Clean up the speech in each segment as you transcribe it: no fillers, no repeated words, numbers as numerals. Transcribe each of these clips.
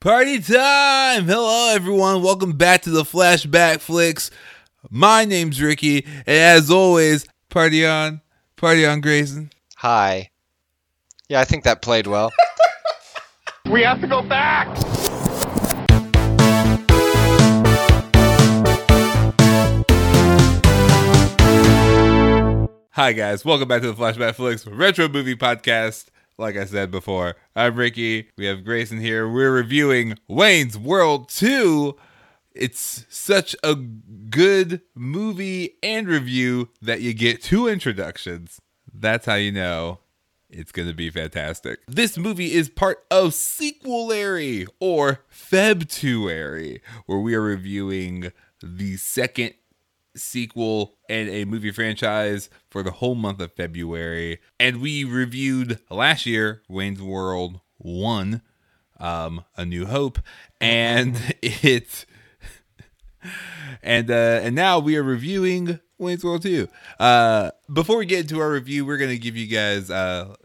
Party time! Hello everyone, welcome back to the Flashback Flicks. My name's Ricky, and as always, party on Grayson. Hi. Yeah, I think that played well. We have to go back! Hi guys, welcome back to the Flashback Flicks Retro Movie Podcast. Like I said before, I'm Ricky. We have Grayson here. We're reviewing Wayne's World 2. It's such a good movie and review that you get two introductions. That's how you know it's going to be fantastic. This movie is part of Sequelary, or Febtuary, where we are reviewing the second sequel and a movie franchise for the whole month of February. And we reviewed last year Wayne's World 1, A New Hope, and now we are reviewing Wayne's World 2. Before we get into our review, we're going to give you guys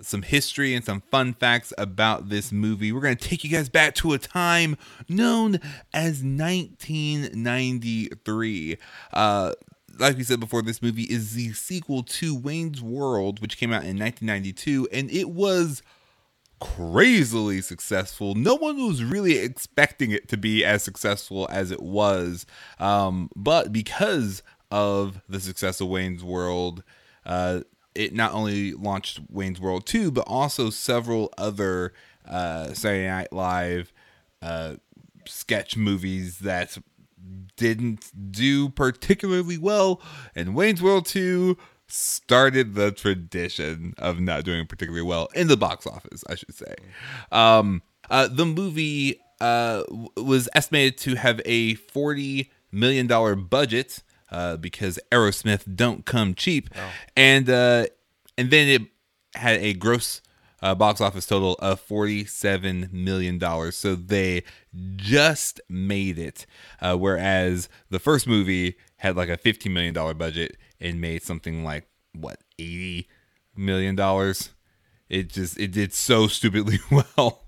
some history and some fun facts about this movie. We're going to take you guys back to a time known as 1993. Like we said before, this movie is the sequel to Wayne's World, which came out in 1992, and it was crazily successful. No one was really expecting it to be as successful as it was, but because of the success of Wayne's World, it not only launched Wayne's World 2, but also several other Saturday Night Live sketch movies that didn't do particularly well, and Wayne's World 2 started the tradition of not doing particularly well in the box office, I should say. The movie was estimated to have a $40 million budget, because Aerosmith don't come cheap. Oh. And then it had a gross box office total of $47 million. So they just made it, whereas the first movie had like a $15 million budget and made something like, what, $80 million? It did so stupidly well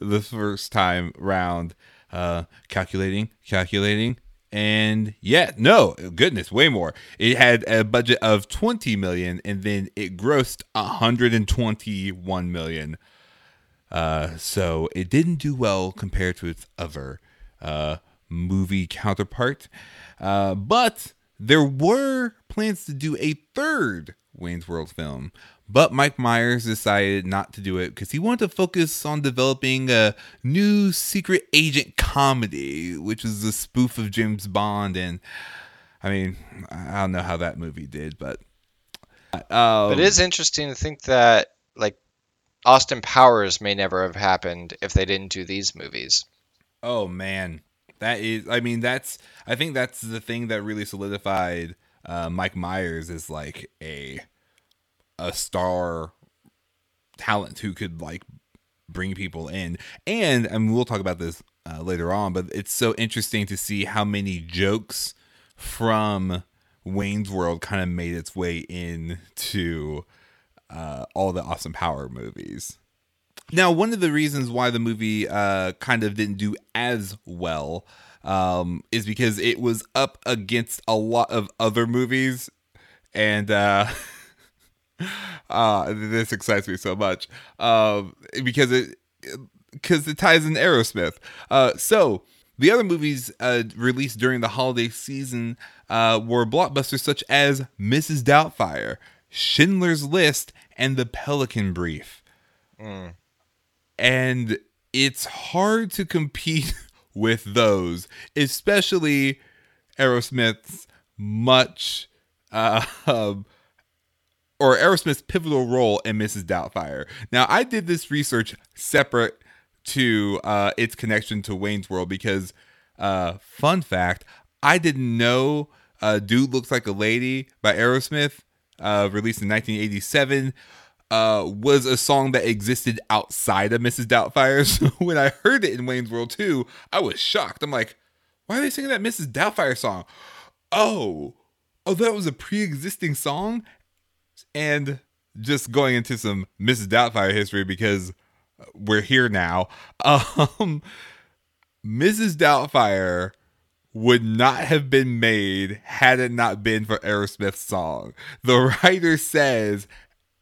the first time round. Calculating. And yeah, no, goodness, way more. It had a budget of $20 million, and then it grossed $121 million. So it didn't do well compared to its other movie counterpart. But there were plans to do a third Wayne's World film, but Mike Myers decided not to do it because he wanted to focus on developing a new secret agent comedy, which was a spoof of James Bond. And I mean, I don't know how that movie did, but it is interesting to think that like Austin Powers may never have happened if they didn't do these movies. Oh man, that is. I mean, I think that's the thing that really solidified Mike Myers is like a star talent who could like bring people in. And I mean, we'll talk about this later on, but it's so interesting to see how many jokes from Wayne's World kind of made its way into all the Austin Powers movies. Now, one of the reasons why the movie kind of didn't do as well is because it was up against a lot of other movies, and this excites me so much because it ties in Aerosmith. So the other movies released during the holiday season were blockbusters such as Mrs. Doubtfire, Schindler's List, and The Pelican Brief. Mm. And it's hard to compete with those, especially Aerosmith's Aerosmith's pivotal role in Mrs. Doubtfire. Now, I did this research separate to its connection to Wayne's World because, fun fact, I didn't know Dude Looks Like a Lady by Aerosmith, released in 1987, was a song that existed outside of Mrs. Doubtfire. So when I heard it in Wayne's World 2, I was shocked. I'm like, why are they singing that Mrs. Doubtfire song? Oh, that was a pre-existing song? And just going into some Mrs. Doubtfire history because we're here now. Mrs. Doubtfire would not have been made had it not been for Aerosmith's song. The writer says,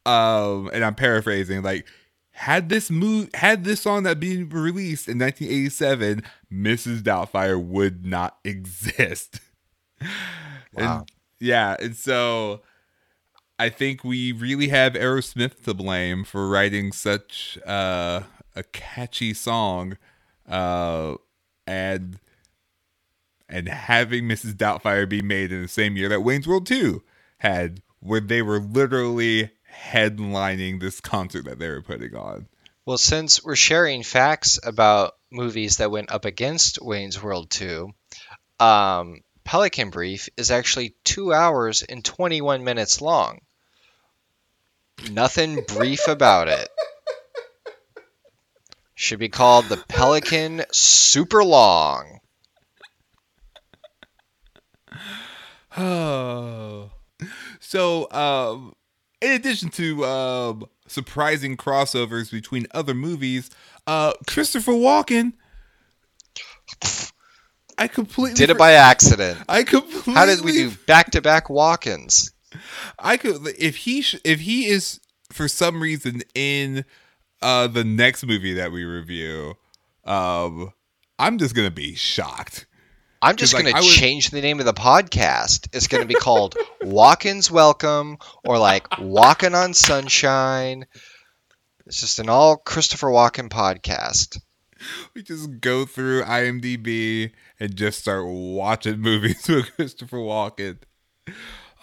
and I'm paraphrasing, like, had this song not been released in 1987, Mrs. Doubtfire would not exist. Wow. And, yeah, and so I think we really have Aerosmith to blame for writing such a catchy song, and having Mrs. Doubtfire be made in the same year that Wayne's World 2 had, where they were literally headlining this concert that they were putting on. Well, since we're sharing facts about movies that went up against Wayne's World 2, Pelican Brief is actually 2 hours and 21 minutes long. Nothing brief about it. Should be called The Pelican Super Long. Oh. So, in addition to surprising crossovers between other movies, Christopher Walken did it by accident. How did we do back-to-back walk-ins? If he is for some reason in the next movie that we review, I'm just gonna be shocked. I'm just gonna change the name of the podcast. It's gonna be called Walk-ins Welcome, or like Walking on Sunshine. It's just an all Christopher Walken podcast. We just go through IMDb and just start watching movies with Christopher Walken.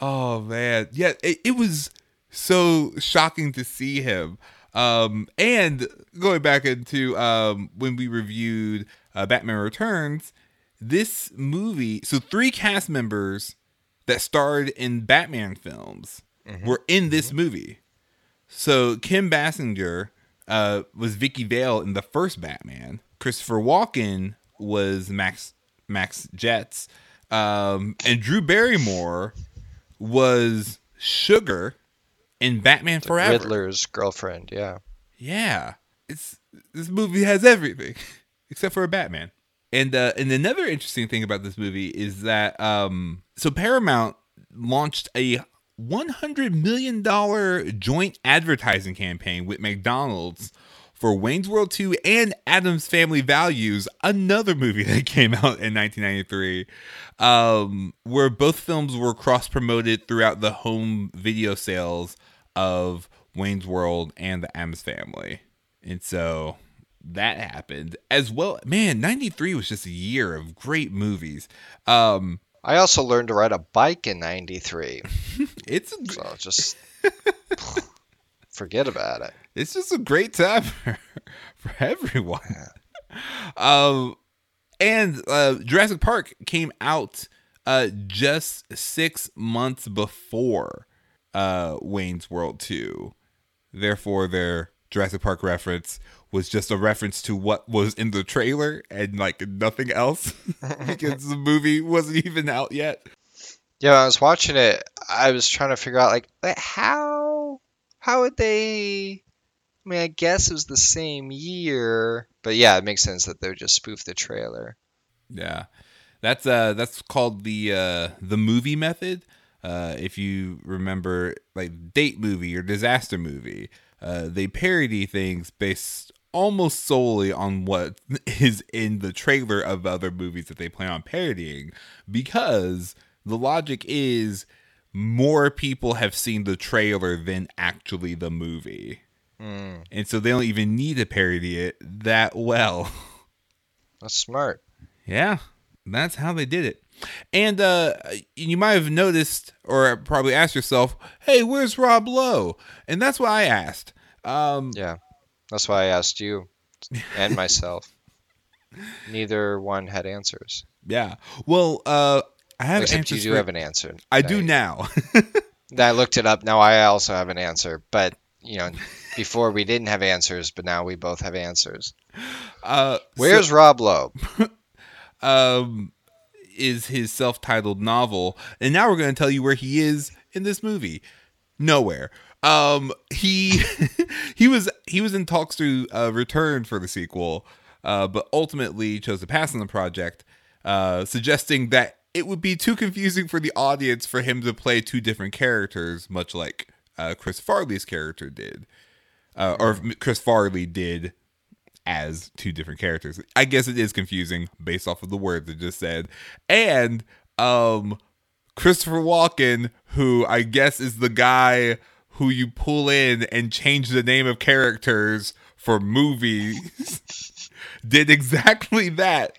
Oh, man. Yeah, it was so shocking to see him. And going back into when we reviewed Batman Returns, this movie, so 3 cast members that starred in Batman films were in this movie. So Kim Basinger was Vicky Vale in the first Batman. Christopher Walken was Max Jets, and Drew Barrymore was Sugar in Batman Forever. Riddler's girlfriend, yeah. This movie has everything except for a Batman. And another interesting thing about this movie is that so Paramount launched a $100 million joint advertising campaign with McDonald's for Wayne's World 2 and Addams Family Values, another movie that came out in 1993, where both films were cross-promoted throughout the home video sales of Wayne's World and the Addams Family. And so that happened as well. Man, 93 was just a year of great movies. I also learned to ride a bike in 93. So just forget about it. It's just a great time for everyone. And Jurassic Park came out just 6 months before Wayne's World 2. Therefore, their Jurassic Park reference was just a reference to what was in the trailer and like nothing else, because the movie wasn't even out yet. Yeah, when I was watching it, I was trying to figure out like how would they? I mean, I guess it was the same year, but yeah, it makes sense that they would just spoof the trailer. Yeah, that's called the movie method. If you remember, like date movie or disaster movie, they parody things based almost solely on what is in the trailer of other movies that they plan on parodying, because the logic is more people have seen the trailer than actually the movie. Mm. And so they don't even need to parody it that well. That's smart. Yeah, that's how they did it. And you might have noticed, or probably asked yourself, hey, where's Rob Lowe? And that's why I asked. Yeah, that's why I asked you and myself. Neither one had answers. Yeah. Well, I have Except answers. You do have an answer. I do now. I looked it up. Now I also have an answer. But, you know, before we didn't have answers, but now we both have answers. Where's Rob Lowe? Is his self-titled novel, and now we're going to tell you where he is in this movie. Nowhere. He was He was in talks to return for the sequel, but ultimately chose to pass on the project, suggesting that it would be too confusing for the audience for him to play two different characters, much like Chris Farley's character did. Or Chris Farley did as two different characters. I guess it is confusing based off of the words it just said. And Christopher Walken, who I guess is the guy who you pull in and change the name of characters for movies, did exactly that.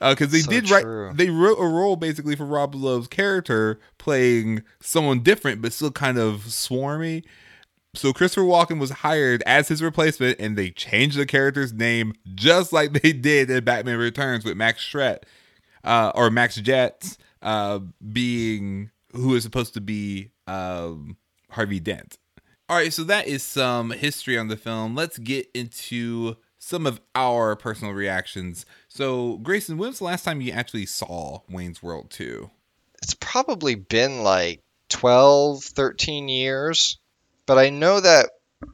Because they wrote a role basically for Rob Lowe's character playing someone different, but still kind of swarmy. So Christopher Walken was hired as his replacement, and they changed the character's name just like they did in Batman Returns with Max Shreck, or Max Jets, who is supposed to be Harvey Dent. All right, so that is some history on the film. Let's get into some of our personal reactions. So, Grayson, when was the last time you actually saw Wayne's World 2? It's probably been like 12, 13 years. But I know that,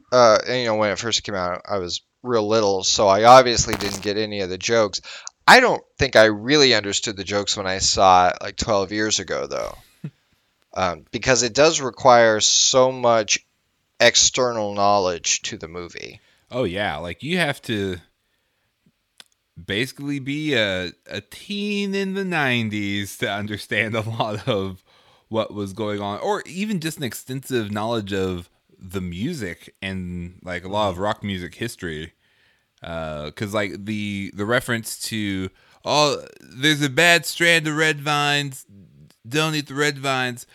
when it first came out, I was real little, so I obviously didn't get any of the jokes. I don't think I really understood the jokes when I saw it like 12 years ago, though. Because it does require so much external knowledge to the movie. Oh, yeah. Like, you have to basically be a teen in the 90s to understand a lot of what was going on. Or even just an extensive knowledge of the music and, like, a lot of rock music history. Because, like, the reference to, there's a bad strand of red vines, don't eat the red vines,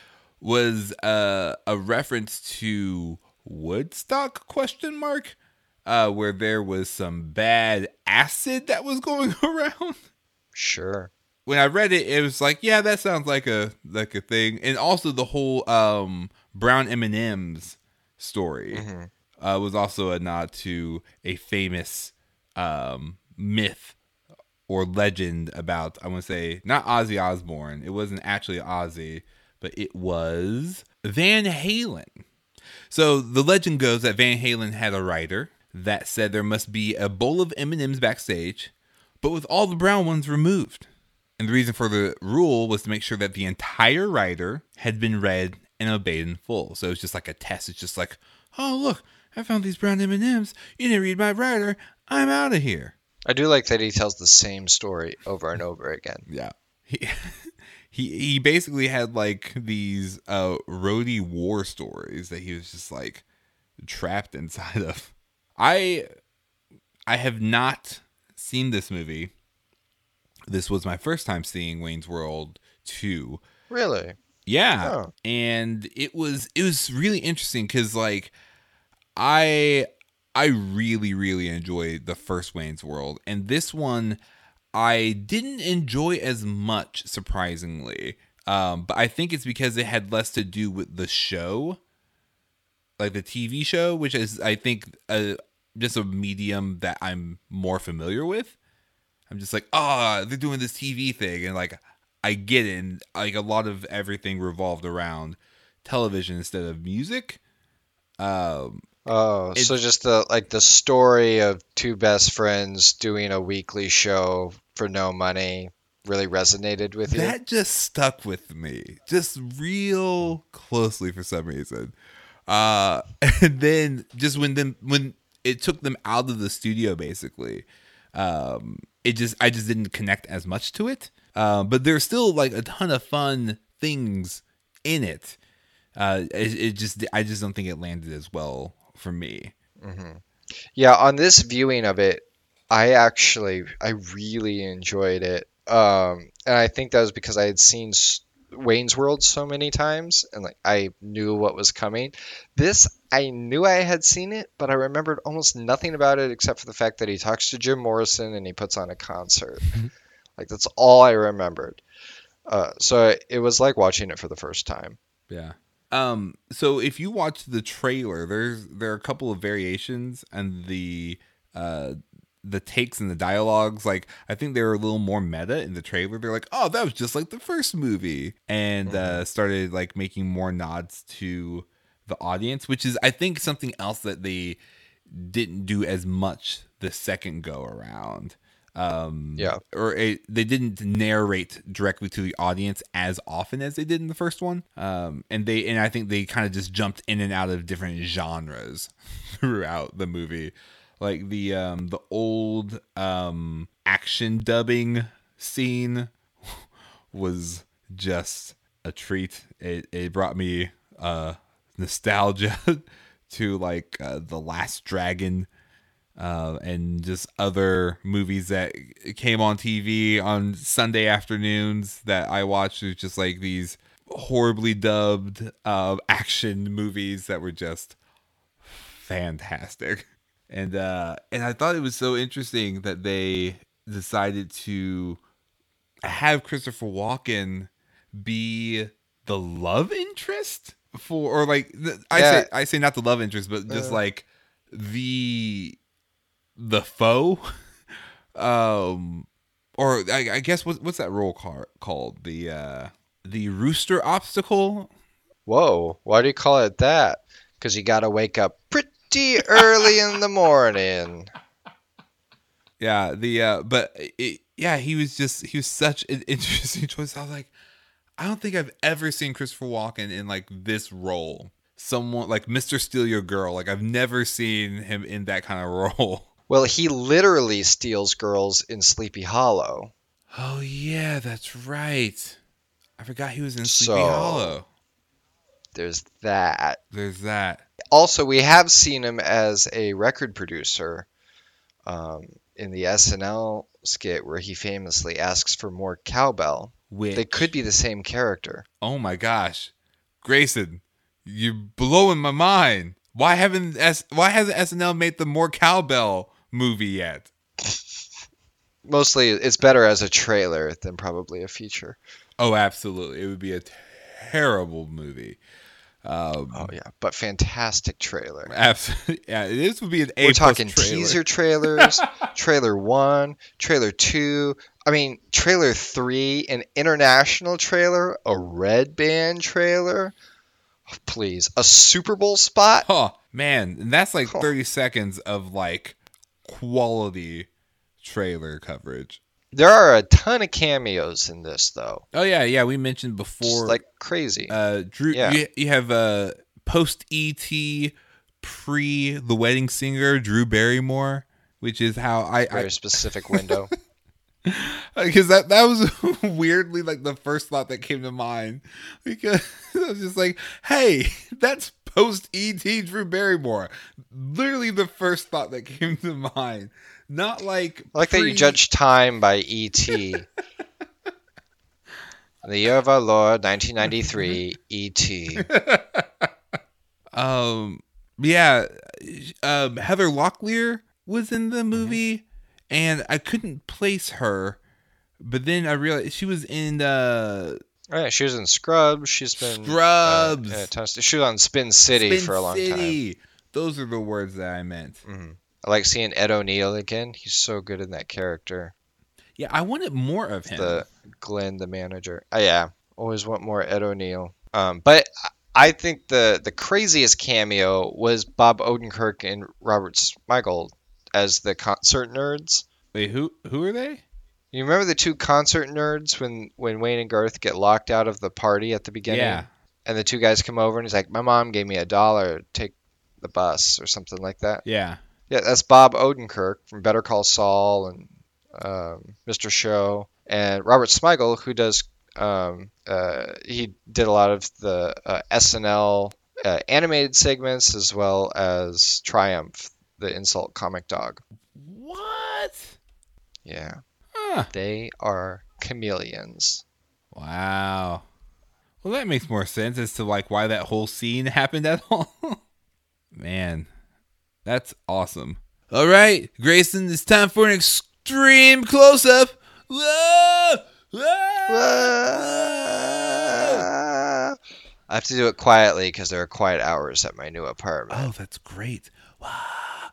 was a reference to Woodstock ? Where there was some bad acid that was going around. Sure. When I read it, it was like, yeah, that sounds like a thing. And also the whole brown M&M's story was also a nod to a famous myth or legend about, I want to say, not Ozzy Osbourne. It wasn't actually Ozzy, but it was Van Halen. So the legend goes that Van Halen had a writer that said there must be a bowl of M&Ms backstage, but with all the brown ones removed. And the reason for the rule was to make sure that the entire writer had been read and obeyed in full. So it's just like a test. It's just like, oh, look, I found these brown M&Ms. You didn't read my writer. I'm out of here. I do like that he tells the same story over and over again. Yeah. He basically had like these roadie war stories that he was just like trapped inside of. I have not seen this movie. This was my first time seeing Wayne's World 2. Really? Yeah. Oh. And it was really interesting because like I really, really enjoyed the first Wayne's World. And this one I didn't enjoy as much, surprisingly. But I think it's because it had less to do with the show. Like the TV show, which is, I think, just a medium that I'm more familiar with. I'm just like, they're doing this TV thing. And like, I get it. And like a lot of everything revolved around television instead of music. So just the story of two best friends doing a weekly show for no money really resonated with you? That just stuck with me. Just real closely for some reason. And then just when it took them out of the studio, basically, I just didn't connect as much to it. But there's still like a ton of fun things in it. I just don't think it landed as well for me. Mm-hmm. Yeah. On this viewing of it, I really enjoyed it. And I think that was because I had seen Wayne's World so many times and like I knew what was coming. This, I knew I had seen it, but I remembered almost nothing about it except for the fact that he talks to Jim Morrison and he puts on a concert. Like that's all I remembered. So it was like watching it for the first time. Yeah. So if you watch the trailer, there are a couple of variations and the takes and the dialogues. Like I think they were a little more meta in the trailer. They're like, oh, that was just like the first movie, and started like making more nods to the audience, which is I think something else that they didn't do as much the second go around. They didn't narrate directly to the audience as often as they did in the first one. And I think they kind of just jumped in and out of different genres throughout the movie. Like the old action dubbing scene was just a treat. It brought me nostalgia to like The Last Dragon and just other movies that came on TV on Sunday afternoons that I watched. It was just like these horribly dubbed action movies that were just fantastic. And I thought it was so interesting that they decided to have Christopher Walken be the love interest not the love interest, but just like the foe, or I guess what's that role called? The rooster obstacle. Whoa! Why do you call it that? Because you got to wake up pretty early in the morning. Yeah, he was such an interesting choice. I was like, I don't think I've ever seen Christopher Walken in like this role. Someone like Mr. Steal Your Girl. Like I've never seen him in that kind of role. Well, he literally steals girls in Sleepy Hollow. Oh yeah, that's right. I forgot he was in Sleepy Hollow. There's that. Also, we have seen him as a record producer in the SNL skit where he famously asks for more cowbell. Which? They could be the same character. Oh my gosh. Grayson, you're blowing my mind. Why hasn't SNL made the more cowbell movie yet? Mostly it's better as a trailer than probably a feature. Oh, absolutely. It would be a terrible movie. But fantastic trailer. Absolutely, yeah. This would be an A+. We're talking trailer. Teaser trailers, trailer 1, trailer 2. I mean, trailer 3, an international trailer, a red band trailer. Oh, please, a Super Bowl spot. Oh man, and that's like 30 seconds of like quality trailer coverage. There are a ton of cameos in this, though. Oh, yeah. We mentioned before. Just like crazy. Drew, yeah. You have post-E.T., pre-The Wedding Singer, Drew Barrymore, which is how I... Very specific window. Because that was weirdly like the first thought that came to mind. Because I was just like, hey, that's post-E.T. Drew Barrymore. Literally the first thought that came to mind. Not like... that you judge time by E.T. The year of our Lord, 1993, E.T. Heather Locklear was in the movie, and I couldn't place her, but then I realized she was in... she was in Scrubs. She's been... Scrubs! She was on Spin City for a long time. Those are the words that I meant. Mm-hmm. I like seeing Ed O'Neill again. He's so good in that character. Yeah, I wanted more of him. Glenn, the manager. Oh, yeah, always want more Ed O'Neill. But I think the craziest cameo was Bob Odenkirk and Robert Smigel as the concert nerds. Wait, who are they? You remember the two concert nerds when Wayne and Garth get locked out of the party at the beginning? Yeah. And the two guys come over and he's like, my mom gave me $1, take the bus or something like that. Yeah. Yeah, that's Bob Odenkirk from Better Call Saul and Mr. Show, and Robert Smigel, who does he did a lot of the SNL animated segments as well as Triumph, the insult comic dog. What? Yeah. Huh. They are chameleons. Wow. Well, that makes more sense as to like why that whole scene happened at all. Man. That's awesome. All right, Grayson, it's time for an extreme close-up. Whoa! Whoa! Whoa! I have to do it quietly because there are quiet hours at my new apartment. Oh, that's great. Whoa!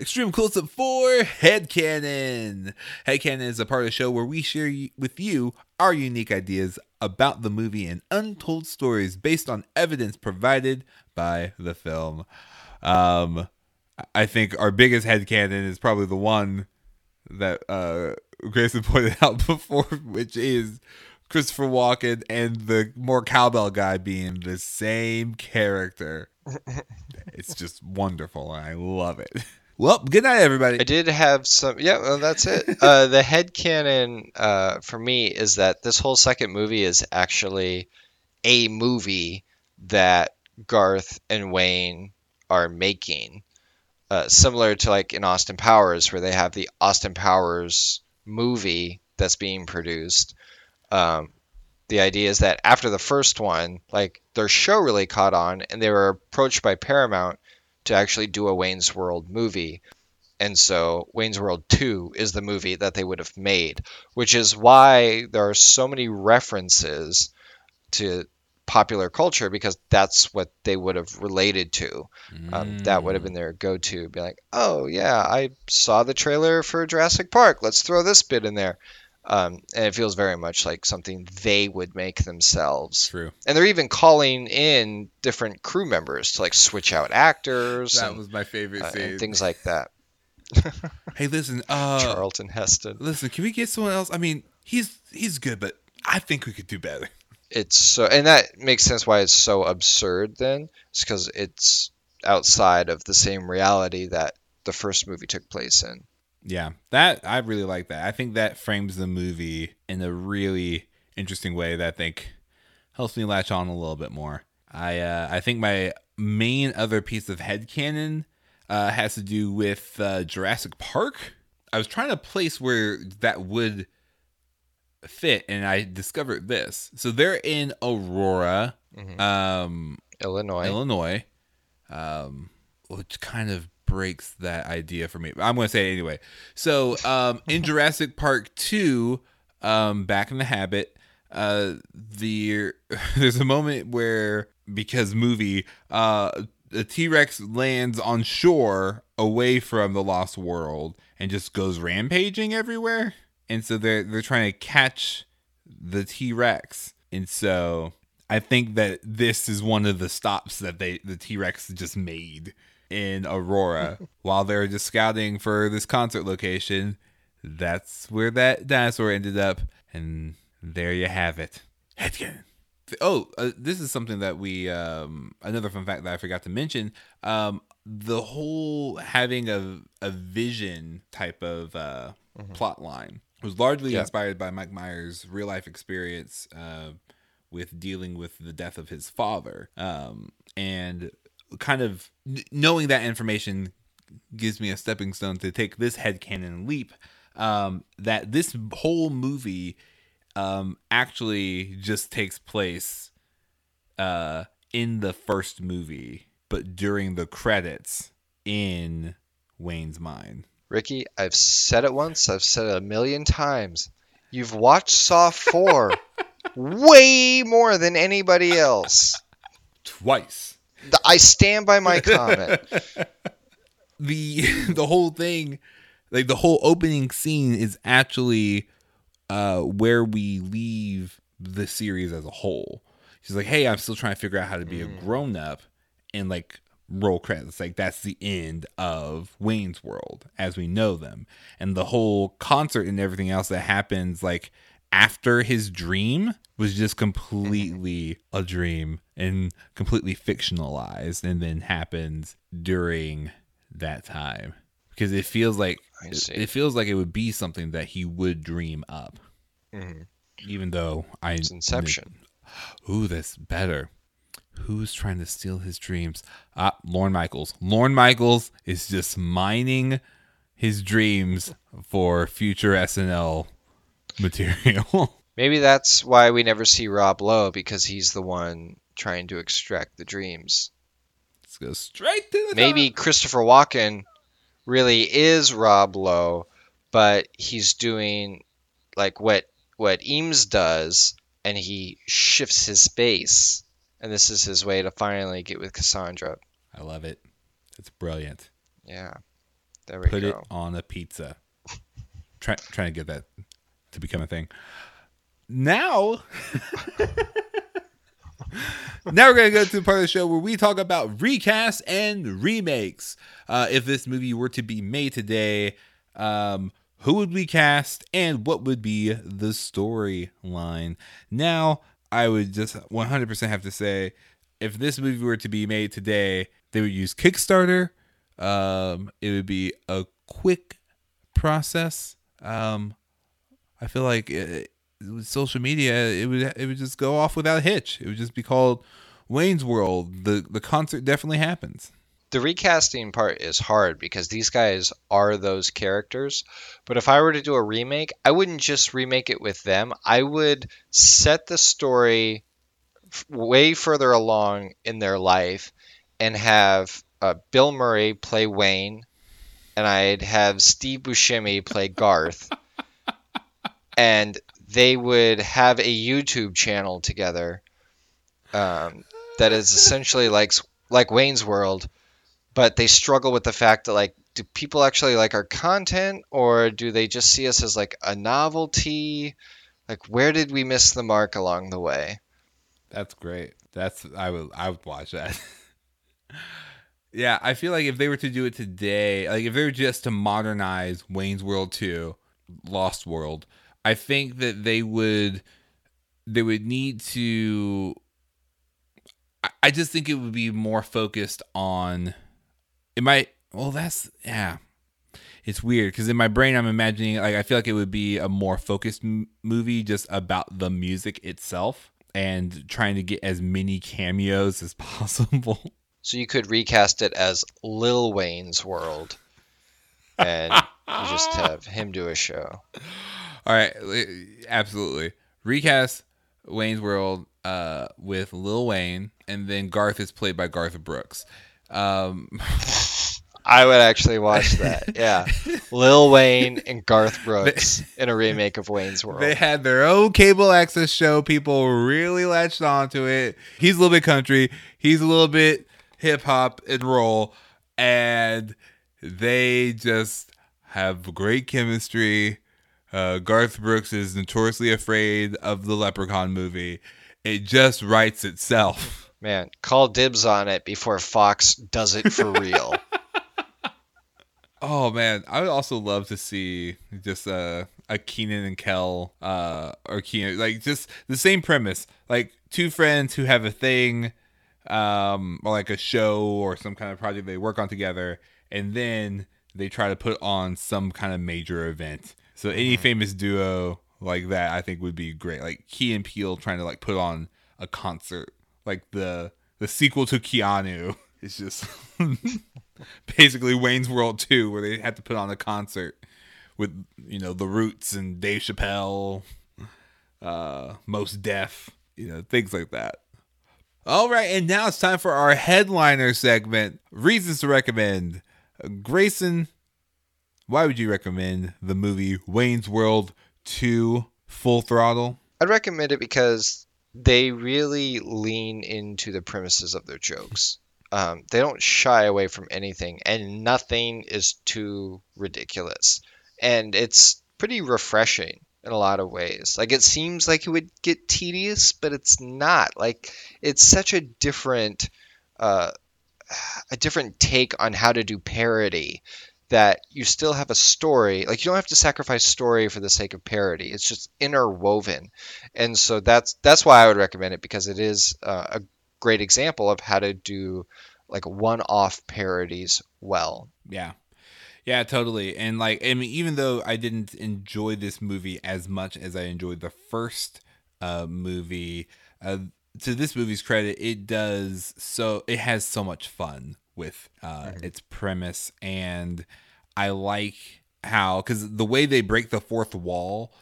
Extreme close-up for Headcanon. Headcanon is a part of the show where we share with you our unique ideas about the movie and untold stories based on evidence provided by the film. I think our biggest headcanon is probably the one that Grayson pointed out before, which is Christopher Walken and the more cowbell guy being the same character. It's just wonderful, and I love it. Well, good night, everybody. I did have some... Yeah, well, that's it. The headcanon for me is that this whole second movie is actually a movie that Garth and Wayne are making. Similar to like in Austin Powers, where they have the Austin Powers movie that's being produced. The idea is that after the first one, like their show really caught on, and they were approached by Paramount to actually do a Wayne's World movie. And so Wayne's World 2 is the movie that they would have made, which is why there are so many references to popular culture, because that's what they would have related to. That would have been their go-to. Be like, oh yeah, I saw the trailer for Jurassic Park. Let's throw this bit in there. And it feels very much like something they would make themselves. True. And they're even calling in different crew members to like switch out actors. That was my favorite scene. And things like that. Hey, listen, Charlton Heston. Listen, can we get someone else? I mean, he's good, but I think we could do better. It's so, and that makes sense why it's so absurd. Then it's because it's outside of the same reality that the first movie took place in. Yeah, that I really like that. I think that frames the movie in a really interesting way that I think helps me latch on a little bit more. I think my main other piece of headcanon has to do with Jurassic Park. I was trying to place where that would fit, and I discovered this. So they're in Aurora, Illinois, which kind of breaks that idea for me, but I'm gonna say it anyway. So in Jurassic Park 2, Back in the Habit, there's a moment where, because movie, the T-Rex lands on shore away from the Lost World and just goes rampaging everywhere, and so they're trying to catch the T-Rex. And so I think that this is one of the stops that the T-Rex just made in Aurora while they're just scouting for this concert location. That's where that dinosaur ended up, and there you have it. Headcanon. This is something that we another fun fact that I forgot to mention. The whole having a vision type of plot line was largely inspired by Mike Myers' real life experience with dealing with the death of his father, and kind of knowing that information gives me a stepping stone to take this headcanon leap, that this whole movie actually just takes place in the first movie, but during the credits in Wayne's mind. Ricky, I've said it once, I've said it a million times. You've watched Saw 4 way more than anybody else. Twice. I stand by my comment. The whole thing, like the whole opening scene, is actually where we leave the series as a whole. She's like, "Hey, I'm still trying to figure out how to be a grown up," and like roll credits. Like that's the end of Wayne's World as we know them, and the whole concert and everything else that happens like after his dream was just completely a dream and completely fictionalized, and then happens during that time, because it feels like it would be something that he would dream up, even though it's Inception. Ooh, that's better. Who's trying to steal his dreams? Lorne Michaels. Lorne Michaels is just mining his dreams for future SNL material. Maybe that's why we never see Rob Lowe, because he's the one trying to extract the dreams. Let's go straight to the Maybe top. Christopher Walken really is Rob Lowe, but he's doing like what Eames does, and he shifts his space, and this is his way to finally get with Cassandra. I love it. It's brilliant. Yeah. There we go. Put it on a pizza. Trying to get that to become a thing. Now Now we're going to go to the part of the show where we talk about recasts and remakes. If this movie were to be made today, who would we cast and what would be the storyline? Now, I would just 100% have to say, if this movie were to be made today, they would use Kickstarter. It would be a quick process. I feel like with social media, it would just go off without a hitch. It would just be called Wayne's World. The concert definitely happens. The recasting part is hard because these guys are those characters. But if I were to do a remake, I wouldn't just remake it with them. I would set the story way further along in their life and have Bill Murray play Wayne, and I'd have Steve Buscemi play Garth. And they would have a YouTube channel together that is essentially like Wayne's World. But they struggle with the fact that, like, do people actually like our content, or do they just see us as like a novelty? Like, where did we miss the mark along the way? That's great. I would watch that. Yeah, I feel like if they were to do it today, like if they were just to modernize Wayne's World 2, Lost World, I think that they would need to. I just think it would be more focused on. It might. Well, that's, yeah. It's weird because in my brain I'm imagining, like, I feel like it would be a more focused movie just about the music itself and trying to get as many cameos as possible. So you could recast it as Lil Wayne's World, and you just have him do a show. All right, absolutely recast Wayne's World with Lil Wayne, and then Garth is played by Garth Brooks. I would actually watch that. Yeah, Lil Wayne and Garth Brooks in a remake of Wayne's World. They had their own cable access show. People really latched onto it. He's a little bit country. He's a little bit hip hop and roll, and they just have great chemistry. Garth Brooks is notoriously afraid of the Leprechaun movie. It just writes itself. Man, call dibs on it before Fox does it for real. Oh, man. I would also love to see just a Kenan and Kel or Kenan. Like, just the same premise. Like, two friends who have a thing or like a show or some kind of project they work on together. And then they try to put on some kind of major event. So any famous duo like that, I think, would be great. Like Key and Peele trying to like put on a concert, like the sequel to Keanu is just basically Wayne's World 2, where they have to put on a concert with, you know, The Roots and Dave Chappelle, Mos Def, you know, things like that. All right, and now it's time for our headliner segment, Reasons to Recommend. Grayson, why would you recommend the movie Wayne's World 2 Full Throttle? I'd recommend it because they really lean into the premises of their jokes. They don't shy away from anything, and nothing is too ridiculous. And it's pretty refreshing in a lot of ways. Like, it seems like it would get tedious, but it's not. Like, it's such a different take on how to do parody, that you still have a story. Like, you don't have to sacrifice story for the sake of parody. It's just interwoven. And so that's why I would recommend it, because it is a great example of how to do like one-off parodies well. Yeah. Yeah, totally. And like, I mean, even though I didn't enjoy this movie as much as I enjoyed the first movie, to this movie's credit, it has so much fun with its premise. And I like how, because the way they break the fourth wall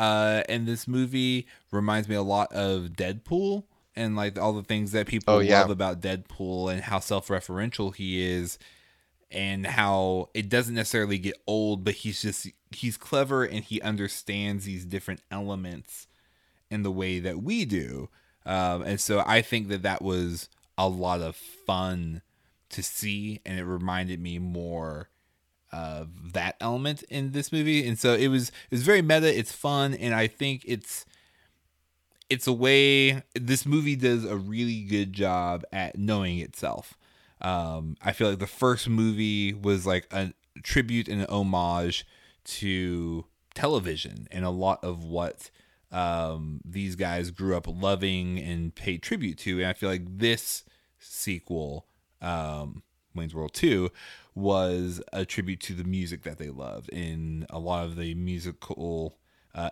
in this movie reminds me a lot of Deadpool, and like all the things that people love about Deadpool and how self-referential he is and how it doesn't necessarily get old, but he's clever and he understands these different elements in the way that we do. And so I think that was a lot of fun to see, and it reminded me more of that element in this movie. And so it was very meta. It's fun, and I think it's it's a way this movie does a really good job at knowing itself. I feel like the first movie was like a tribute and an homage to television and a lot of what these guys grew up loving and paid tribute to. And I feel like this sequel, Wayne's World 2, was a tribute to the music that they loved and a lot of the musical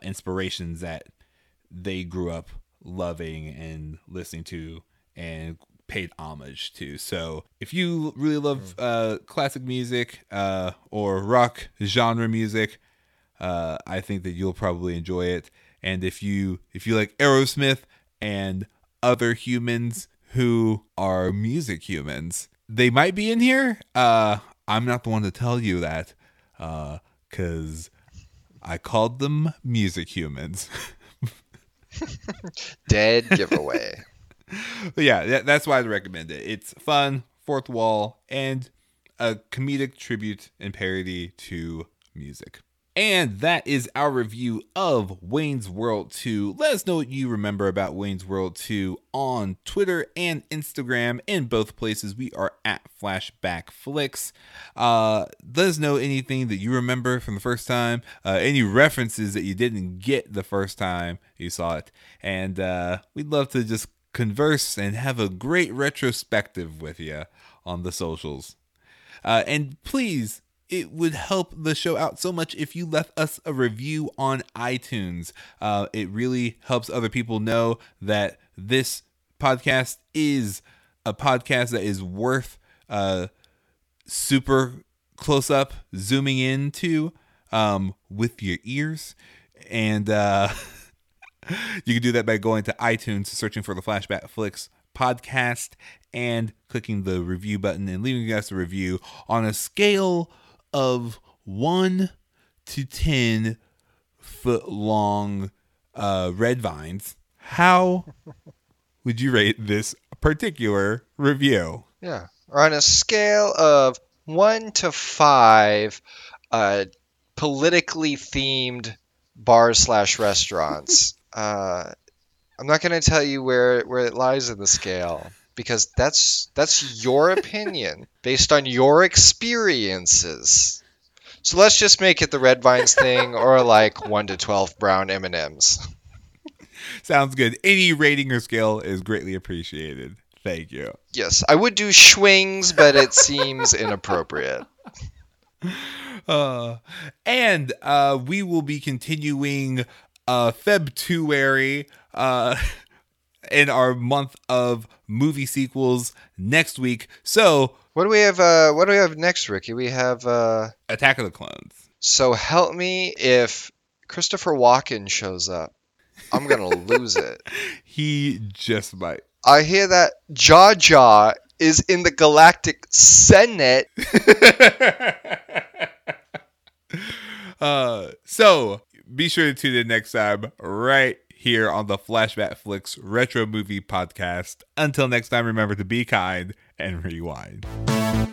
inspirations that they grew up loving and listening to and paid homage to. So if you really love classic music or rock genre music, I think that you'll probably enjoy it. And if you like Aerosmith and other humans who are music humans, they might be in here. I'm not the one to tell you that, because I called them music humans. Dead giveaway. Yeah, that's why I recommend it. It's fun, fourth wall, and a comedic tribute and parody to music. And that is our review of Wayne's World 2. Let us know what you remember about Wayne's World 2 on Twitter and Instagram. In both places, we are at Flashback Flicks. Let us know anything that you remember from the first time, any references that you didn't get the first time you saw it. And we'd love to just converse and have a great retrospective with you on the socials. And please, it would help the show out so much if you left us a review on iTunes. It really helps other people know that this podcast is a podcast that is worth super close up zooming into with your ears. And you can do that by going to iTunes, searching for the Flashback Flicks podcast, and clicking the review button and leaving us a review on a scale of 1 to 10 foot long red vines. How would you rate this particular review? Yeah, or on a scale of 1 to 5 politically themed bars/restaurants. I'm not going to tell you where it lies in the scale, because that's your opinion based on your experiences. So let's just make it the Red Vines thing, or like 1 to 12 brown M&Ms. Sounds good. Any rating or scale is greatly appreciated. Thank you. Yes, I would do schwings, but it seems inappropriate. And we will be continuing Febtuary in our month of movie sequels next week. So what do we have? What do we have next, Ricky? We have Attack of the Clones. So help me, if Christopher Walken shows up, I'm gonna lose it. He just might. I hear that Jaja is in the Galactic Senate. So be sure to tune in next time, right here on the Flashback Flicks Retro Movie Podcast. Until next time, remember to be kind and rewind.